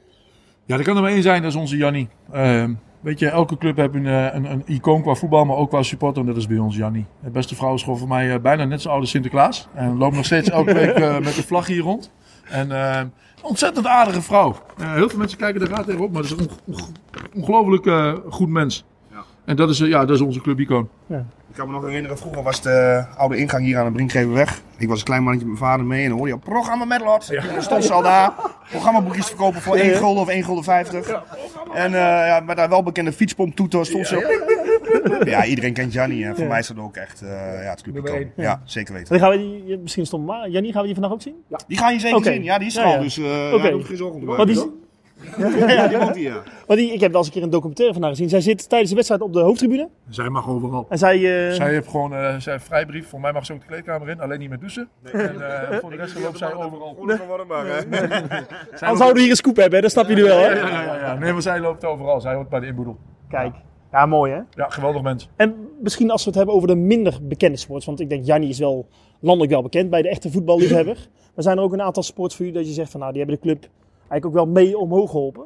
Ja, er kan er maar één zijn, dat is onze Janny. Uh, Weet je, elke club heeft een, een, een icoon qua voetbal, maar ook qua supporter. En dat is bij ons Janny. De beste vrouw is gewoon voor mij uh, bijna net zo oud als Sinterklaas. En loopt nog steeds elke week uh, met de vlag hier rond. En uh, ontzettend aardige vrouw. Uh, heel veel mensen kijken er raar tegenop, maar dat is een onge- ongelooflijk uh, goed mens. Ja. En dat is, uh, ja, dat is onze clubicoon. Ja. Ik kan me nog herinneren, vroeger was de oude ingang hier aan de Brinkgreverweg. Ik was een klein mannetje met mijn vader mee en dan hoorde je programma met Lot. Ja. En dan stond ze al daar. Programmaboekjes verkopen voor één gulden of één gulden vijftig. Ja, en uh, ja, met daar wel bekende fietspomptoeter stond ze. Ja, ja. Op. Ja, iedereen kent Janny. En voor ja. mij is dat ook echt uh, ja, het clubicoon. Ja. Ja, zeker weten. Gaan we die, misschien stond maar Janny, gaan we die vandaag ook zien? Ja. Die ga je zeker okay. zien. Ja, die is er ja, ja. al. Dus uh, okay. ja, daar hoef je geen zorgen om te maken. Ja, ja, ja, die woont hier. Maar die, ik heb wel eens een keer een documentaire van haar gezien. Zij zit tijdens de wedstrijd op de hoofdtribune. Zij mag overal. En zij, uh... zij heeft gewoon uh, zij heeft vrijbrief. Voor mij mag ze ook de kleedkamer in. Alleen niet met douchen. Nee. En, uh, voor de rest loopt zij overal. Nee. Nee. Nee. Anders zouden we hier een scoop hebben. Dat snap je nu wel. Hè? Ja, ja, ja, ja. Nee, maar zij loopt overal. Zij hoort bij de inboedel. Kijk. Ja, mooi hè? Ja, geweldig mens. En misschien als we het hebben over de minder bekende sports. Want ik denk Janny is wel landelijk wel bekend bij de echte voetballiefhebber. Maar zijn er ook een aantal sports voor u dat je zegt van nou die hebben de club... eigenlijk ook wel mee omhoog geholpen?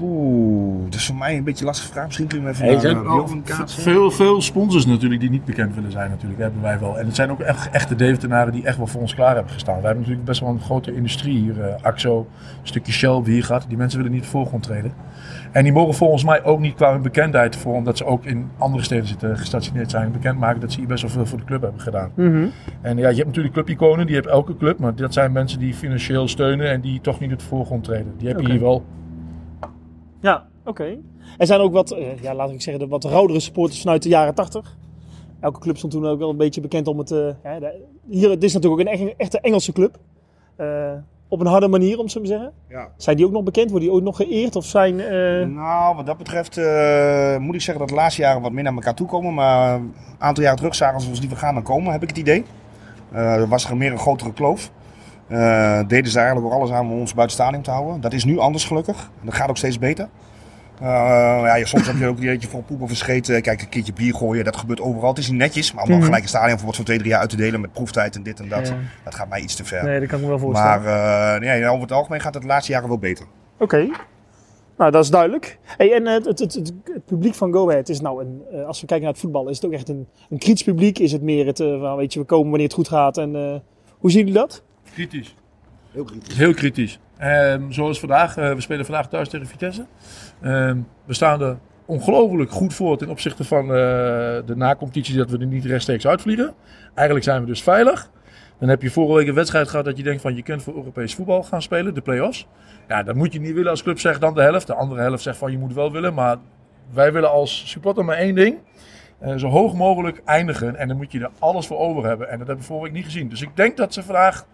Oeh, dat is voor mij een beetje lastig vraag. Misschien kunnen we even... Hey, zijn nou, nou, v- veel, veel sponsors natuurlijk die niet bekend willen zijn natuurlijk, hebben wij wel. En het zijn ook echt, echte Deventenaren die echt wel voor ons klaar hebben gestaan. Wij hebben natuurlijk best wel een grote industrie hier. Uh, AXO, een stukje Shell die hier gaat. Die mensen willen niet voorgrond treden. En die mogen volgens mij ook niet qua hun bekendheid voor, omdat ze ook in andere steden zitten gestationeerd zijn, bekend maken dat ze hier best wel veel voor de club hebben gedaan. Mm-hmm. En ja, je hebt natuurlijk clubiconen, die heeft elke club, maar dat zijn mensen die financieel steunen en die toch niet op de voorgrond treden. Die heb je okay. hier wel. Ja, oké. Okay. Er zijn ook wat, uh, ja, laat ik zeggen, de wat roudere supporters vanuit de jaren tachtig. Elke club stond toen ook wel een beetje bekend om het, uh, ja, de, hier, dit is natuurlijk ook een echte Engelse club. Uh, Op een harde manier, om zo te zeggen. Ja. Zijn die ook nog bekend? Worden die ooit nog geëerd? Of zijn, uh... Nou, wat dat betreft uh, moet ik zeggen dat de laatste jaren wat meer naar elkaar toe komen. Maar een aantal jaren terug zagen ze ons liever gaan dan komen, heb ik het idee. Uh, er was er meer een grotere kloof. Uh, deden ze eigenlijk ook alles aan om ons buiten stadion te houden. Dat is nu anders gelukkig. Dat gaat ook steeds beter. Uh, ja, ja, soms heb je ook een beetje voor poep of verscheet. Kijk, een keertje bier gooien, dat gebeurt overal. Het is niet netjes, maar om dan gelijk een stadion voor wat van twee, drie jaar uit te delen met proeftijd en dit en dat. Ja. Dat gaat mij iets te ver. Nee, dat kan ik me wel voorstellen. Maar uh, nee, over het algemeen gaat het de laatste jaren wel beter. Oké, okay. Nou dat is duidelijk. Hey, en het, het, het, het, het publiek van Go Ahead is nou, een, als we kijken naar het voetbal, is het ook echt een, een kritisch publiek? Is het meer het, uh, weet je, we komen wanneer het goed gaat en uh, hoe zien jullie dat? Kritisch. Heel kritisch. Heel kritisch. Um, zoals vandaag, uh, we spelen vandaag thuis tegen Vitesse. Um, we staan er ongelooflijk goed voor ten opzichte van uh, de nacompetitie, dat we er niet rechtstreeks uitvliegen. Eigenlijk zijn we dus veilig. Dan heb je vorige week een wedstrijd gehad dat je denkt van je kunt voor Europees voetbal gaan spelen, de play-offs. Ja, dat moet je niet willen als club, zegt dan de helft. De andere helft zegt van je moet wel willen, maar wij willen als supporter maar één ding. Uh, zo hoog mogelijk eindigen en dan moet je er alles voor over hebben. En dat hebben we vorige week niet gezien. Dus ik denk dat ze vandaag...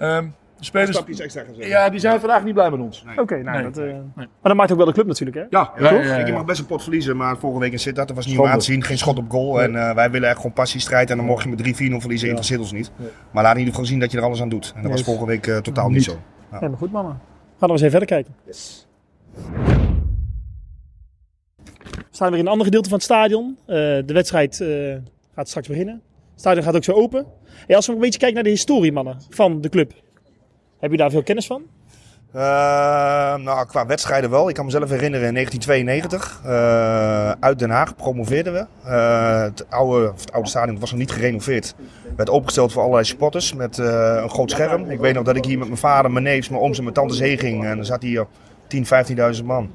Um, De spelers, stapjes extra gaan zeggen. Ja, die zijn vandaag niet blij met ons. Nee. Oké, okay, nou, nee, dat, uh... nee. Maar dat maakt ook wel de club natuurlijk, hè? Ja, ja, ja, ja, ja. Je mag best een pot verliezen, maar vorige week in Sittard, dat was niet om aan te zien. Geen schot op goal. Nee. En uh, wij willen echt gewoon passiestrijd. En dan mocht je met drie vier nul verliezen, ja. Interesseert ons niet. Nee. Maar laat in ieder geval zien dat je er alles aan doet. En dat yes. was vorige week uh, totaal niet, niet zo. Ja. Ja, maar goed, mama. Gaan we nog eens even verder kijken. Yes. We staan weer in een ander gedeelte van het stadion. Uh, de wedstrijd uh, gaat straks beginnen. Het stadion gaat ook zo open. En als we een beetje kijken naar de historie, mannen, van de club. Heb je daar veel kennis van? Uh, nou, qua wedstrijden wel. Ik kan mezelf herinneren in negentien tweeënnegentig. Uh, uit Den Haag promoveerden we. Uh, het, oude, het oude stadion was nog niet gerenoveerd. Werd opengesteld voor allerlei supporters met uh, een groot scherm. Ik weet nog dat ik hier met mijn vader, mijn neefs, mijn ooms en mijn tantes heen ging. En er zat hier tien, vijftienduizend man.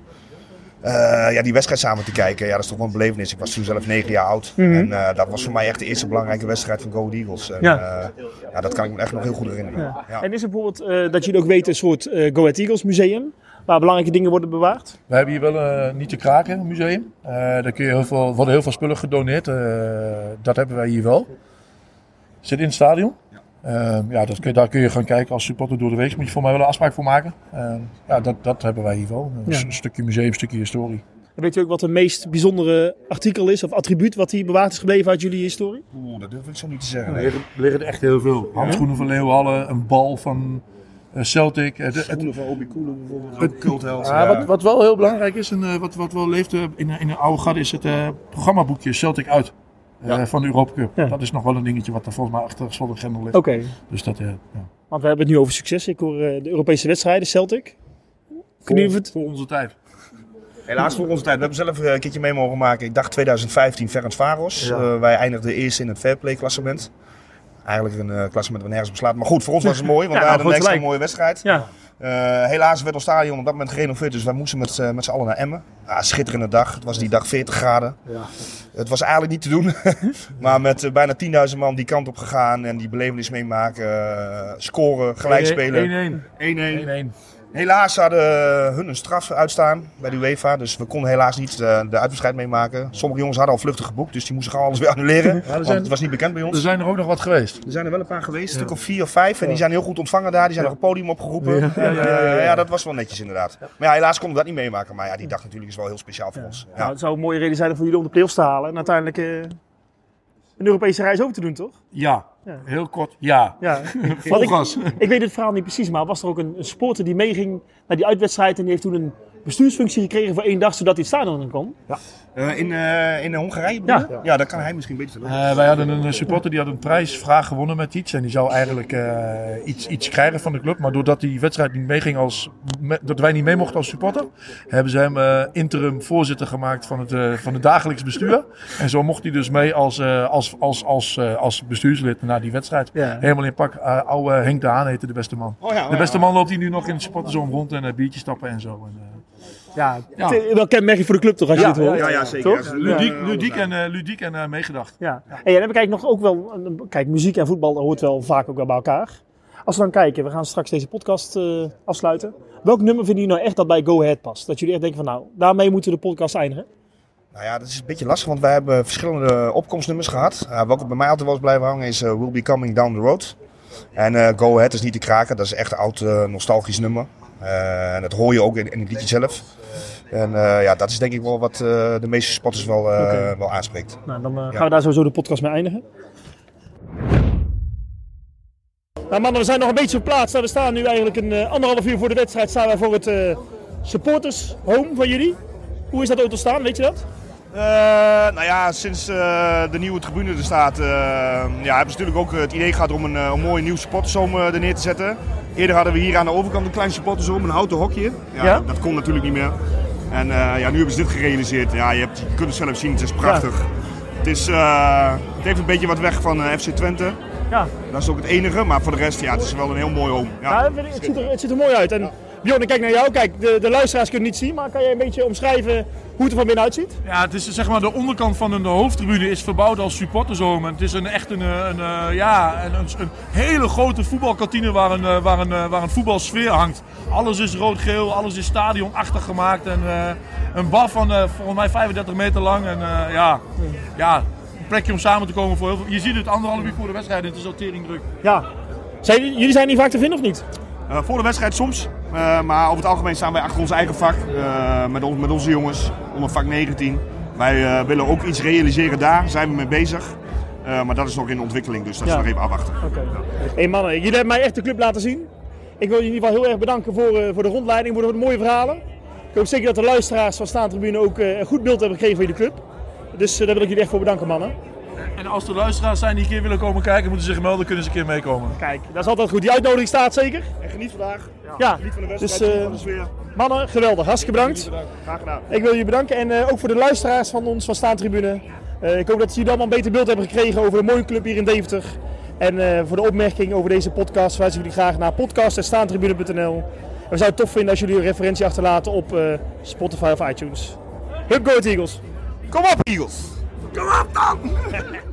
Uh, ja, die wedstrijd samen te kijken, ja, dat is toch wel een belevenis. Ik was toen zelf negen jaar oud. Mm-hmm. En uh, dat was voor mij echt de eerste belangrijke wedstrijd van Go Ahead Eagles. En, ja. Uh, ja, dat kan ik me echt nog heel goed herinneren. Ja. Ja. En is er bijvoorbeeld, uh, dat jullie ook weten, een soort uh, Go Ahead Eagles museum, waar belangrijke dingen worden bewaard? We hebben hier wel een niet te kraken museum. Uh, daar kun je heel veel, er worden heel veel spullen gedoneerd. Uh, dat hebben wij hier wel. Zit in het stadion. Uh, ja, dat kun, daar kun je gaan kijken als supporter door de week. Moet je voor mij wel een afspraak voor maken. Uh, ja, dat, dat hebben wij hier wel. Ja. Een stukje museum, een stukje historie. En weet je ook wat het meest bijzondere artikel is of attribuut wat hier bewaard is gebleven uit jullie historie? Oeh, dat durf ik zo niet te zeggen. Nee. Er liggen er echt heel veel. Handschoenen van Leeuwenhallen, een bal van Celtic. Het, het, Schoenen van Obi Koelen bijvoorbeeld, een cultheld. Ja, ja. Wat, wat wel heel belangrijk is en wat, wat wel leeft in, in de oude gat is het uh, programmaboekje Celtic uit. Ja. Uh, van de Europa Cup. Ja. Dat is nog wel een dingetje wat er volgens mij achter slot en grendel ligt. Oké. Okay. Dus dat, uh, ja. Want we hebben het nu over succes. Ik hoor uh, de Europese wedstrijden, Celtic. Voor, ons, het... voor onze tijd. Helaas voor onze tijd. We hebben zelf een keertje mee mogen maken. Ik dacht tweeduizend vijftien Ferencvaros. Ja. Uh, wij eindigden eerst in het fairplay klassement. Eigenlijk een uh, klassement waar nergens beslaat. Maar goed, voor ons was het mooi. Want ja, we hadden een extra mooie wedstrijd. Ja. Uh, helaas werd ons stadion op dat moment gerenoveerd, dus wij moesten met, uh, met z'n allen naar Emmen. Ah, schitterende dag, het was die dag veertig graden. Ja. Het was eigenlijk niet te doen, maar met uh, bijna tienduizend man die kant op gegaan en die belevenis meemaken, uh, scoren, gelijkspelen. één-één. Helaas hadden hun een straf uitstaan bij de UEFA, dus we konden helaas niet de, de uitwedstrijd meemaken. Sommige jongens hadden al vluchtig geboekt, dus die moesten gewoon alles weer annuleren, ja, want zijn, het was niet bekend bij ons. Er zijn er ook nog wat geweest. Er zijn er wel een paar geweest, ja. Een stuk of vier of vijf, en die zijn heel goed ontvangen daar, die zijn ja. nog een podium opgeroepen. Ja. En, uh, ja, ja, ja. ja, dat was wel netjes inderdaad. Ja. Maar ja, helaas konden we dat niet meemaken, maar ja, die dag natuurlijk is wel heel speciaal voor ja. ons. Ja. Nou, het zou een mooie reden zijn voor jullie om de play-offs te halen en uiteindelijk uh, een Europese reis over te doen, toch? Ja. Ja. Heel kort, ja. ja. Volgens. Ik, ik weet het verhaal niet precies, maar was er ook een, een sporter die meeging naar die uitwedstrijd en die heeft toen een bestuursfunctie gekregen voor één dag, zodat hij het stadion in kon? Ja. Uh, in, uh, in Hongarije? Ja. Ja. ja, dat kan hij misschien beter. Uh, wij hadden een supporter die had een prijsvraag gewonnen met iets en die zou eigenlijk uh, iets, iets krijgen van de club, maar doordat die wedstrijd niet meeging als, me, dat wij niet mee mochten als supporter, hebben ze hem uh, interim voorzitter gemaakt van het, uh, van het dagelijks bestuur. En zo mocht hij dus mee als, uh, als, als, als, uh, als bestuurslid naar die wedstrijd. Ja. Helemaal in pak. Uh, oude Henk de Haan heette de beste man. Oh, ja, de beste man loopt hier nu nog in de supporterzone rond en uh, biertjes stappen en zo. En, uh, Ja, ja. Wel kenmerkje voor de club toch, als ja, je dit hoort? Ja, ja, zeker. Ja, ludiek, ludiek en, uh, ludiek en uh, meegedacht. Ja. Ja. En dan kijk, nog ook wel, kijk, muziek en voetbal hoort wel vaak ook wel bij elkaar. Als we dan kijken, we gaan straks deze podcast uh, afsluiten. Welk nummer vinden jullie nou echt dat bij Go Ahead past? Dat jullie echt denken van nou, daarmee moeten we de podcast eindigen? Nou ja, dat is een beetje lastig, want wij hebben verschillende opkomstnummers gehad. Uh, welke bij mij altijd wel eens blijven hangen is uh, We'll Be Coming Down The Road. En uh, Go Ahead is niet te kraken, dat is echt een oud uh, nostalgisch nummer. Uh, en dat hoor je ook in, in het liedje zelf. En uh, ja, dat is denk ik wel wat uh, de meeste spotters wel, uh, okay. wel aanspreekt. Nou, dan uh, gaan ja. we daar sowieso de podcast mee eindigen. Nou mannen, we zijn nog een beetje op plaats. Nou, we staan nu eigenlijk een uh, anderhalf uur voor de wedstrijd. Staan wij voor het uh, supporters home van jullie. Hoe is dat auto staan, weet je dat? Uh, nou ja, sinds uh, de nieuwe tribune er staat, uh, ja, hebben ze natuurlijk ook het idee gehad om een, een mooie nieuw supportershome uh, er neer te zetten. Eerder hadden we hier aan de overkant een klein supportershome, een houten hokje. Ja, ja? Dat kon natuurlijk niet meer. En uh, ja, nu hebben ze dit gerealiseerd. Ja, je, hebt, je kunt het zelf zien, het is prachtig. Ja. Het, is, uh, het heeft een beetje wat weg van uh, F C Twente. Ja. Dat is ook het enige, maar voor de rest, ja, het is wel een heel mooi home. Ja. Ja, het, ziet er, het ziet er mooi uit. En... Bjorn, ik kijk naar jou. Kijk, de, de luisteraars kunnen het niet zien, maar kan jij een beetje omschrijven hoe het er van binnen uitziet? Ja, het is zeg maar de onderkant van een hoofdtribune is verbouwd als supportershome. Het is een, echt een, een, een, ja, een, een hele grote voetbalkantine waar een, waar, een, waar een voetbalsfeer hangt. Alles is rood-geel, alles is stadionachtig gemaakt. En, uh, een bar van uh, volgens mij vijfendertig meter lang. En, uh, ja, ja, een plekje om samen te komen voor heel veel. Je ziet het anderhalf uur voor de wedstrijd en het is al teringdruk. Ja. Zijn, jullie zijn niet vaak te vinden of niet? Uh, voor de wedstrijd soms, uh, maar over het algemeen staan wij achter ons eigen vak, uh, met, on- met onze jongens, onder vak negentien. Wij uh, willen ook iets realiseren daar, zijn we mee bezig, uh, maar dat is nog in ontwikkeling, dus dat ja. is nog even afwachten. Okay. Hey mannen, jullie hebben mij echt de club laten zien. Ik wil jullie in ieder geval heel erg bedanken voor, uh, voor de rondleiding, voor de mooie verhalen. Ik hoop zeker dat de luisteraars van Staantribune ook uh, een goed beeld hebben gegeven van jullie club. Dus uh, daar wil ik jullie echt voor bedanken, mannen. En als de luisteraars zijn die een keer willen komen kijken, moeten ze zich melden, kunnen ze een keer meekomen. Kijk, dat is altijd goed. Die uitnodiging staat zeker. En geniet vandaag. Ja, ja. Geniet van de wedstrijd, dus, uh, van de sfeer. Mannen, geweldig. Hartstikke bedankt. bedankt. Graag gedaan. Ik wil jullie bedanken en uh, ook voor de luisteraars van ons, van Staantribune. Uh, ik hoop dat jullie allemaal een beter beeld hebben gekregen over de mooie club hier in Deventer. En uh, voor de opmerking over deze podcast wijzen jullie graag naar podcast punt staantribune punt n l. We zouden het tof vinden als jullie een referentie achterlaten op uh, Spotify of iTunes. Hup, Go Ahead Eagles! Kom op, Eagles! Kom op dan!